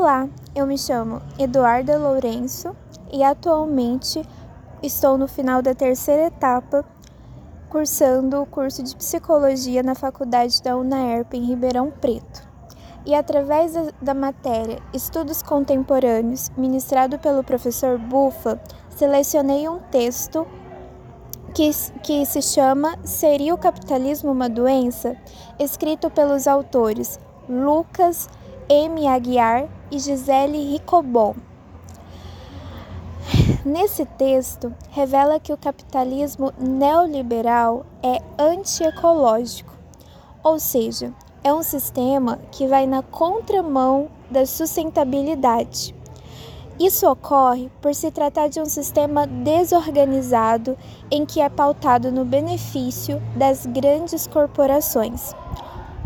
Olá, eu me chamo Eduarda Lourenço e atualmente estou no final da terceira etapa cursando o curso de Psicologia na Faculdade da UNAERP em Ribeirão Preto. E através da matéria Estudos Contemporâneos, ministrado pelo professor Buffa, selecionei um texto que se chama Seria o Capitalismo uma Doença?, escrito pelos autores Lucas M. Aguiar e Gisele Ricobon. Nesse texto, revela que o capitalismo neoliberal é antiecológico, ou seja, é um sistema que vai na contramão da sustentabilidade. Isso ocorre por se tratar de um sistema desorganizado em que é pautado no benefício das grandes corporações.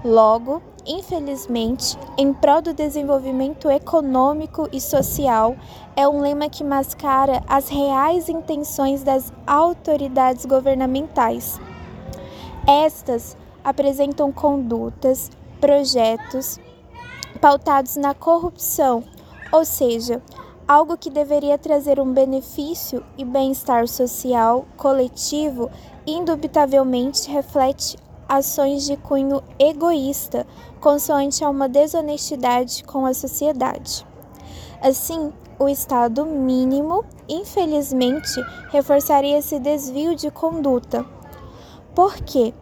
Logo, infelizmente, em prol do desenvolvimento econômico e social, é um lema que mascara as reais intenções das autoridades governamentais. Estas apresentam condutas, projetos pautados na corrupção, ou seja, algo que deveria trazer um benefício e bem-estar social coletivo, indubitavelmente reflete ações de cunho egoísta, consoante a uma desonestidade com a sociedade. Assim, o Estado mínimo, infelizmente, reforçaria esse desvio de conduta, porque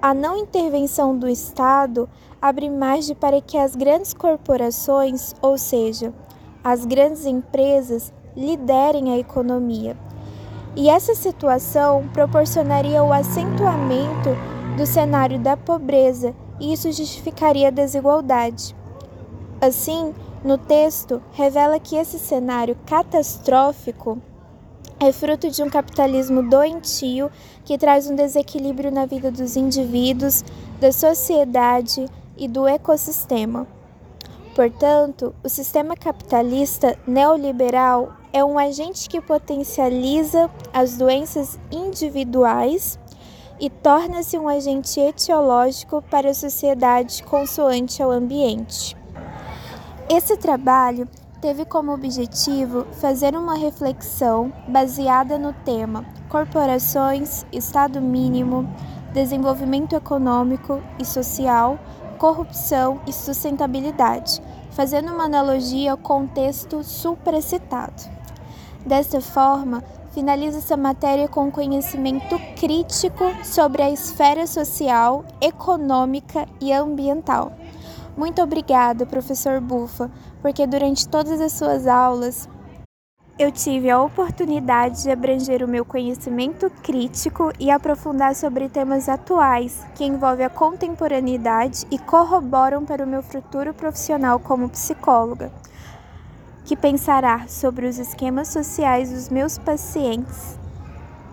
a não intervenção do Estado abre margem para que as grandes corporações, ou seja, as grandes empresas, liderem a economia. E essa situação proporcionaria o acentuamento do cenário da pobreza, e isso justificaria a desigualdade. Assim, no texto, revela que esse cenário catastrófico é fruto de um capitalismo doentio que traz um desequilíbrio na vida dos indivíduos, da sociedade e do ecossistema. Portanto, o sistema capitalista neoliberal é um agente que potencializa as doenças individuais e torna-se um agente etiológico para a sociedade consoante ao ambiente. Esse trabalho teve como objetivo fazer uma reflexão baseada no tema corporações, Estado mínimo, desenvolvimento econômico e social, corrupção e sustentabilidade, fazendo uma analogia ao contexto supracitado. Desta forma, finaliza essa matéria com conhecimento crítico sobre a esfera social, econômica e ambiental. Muito obrigada, professor Buffa, porque durante todas as suas aulas eu tive a oportunidade de abranger o meu conhecimento crítico e aprofundar sobre temas atuais que envolvem a contemporaneidade e corroboram para o meu futuro profissional como psicóloga, que pensará sobre os esquemas sociais dos meus pacientes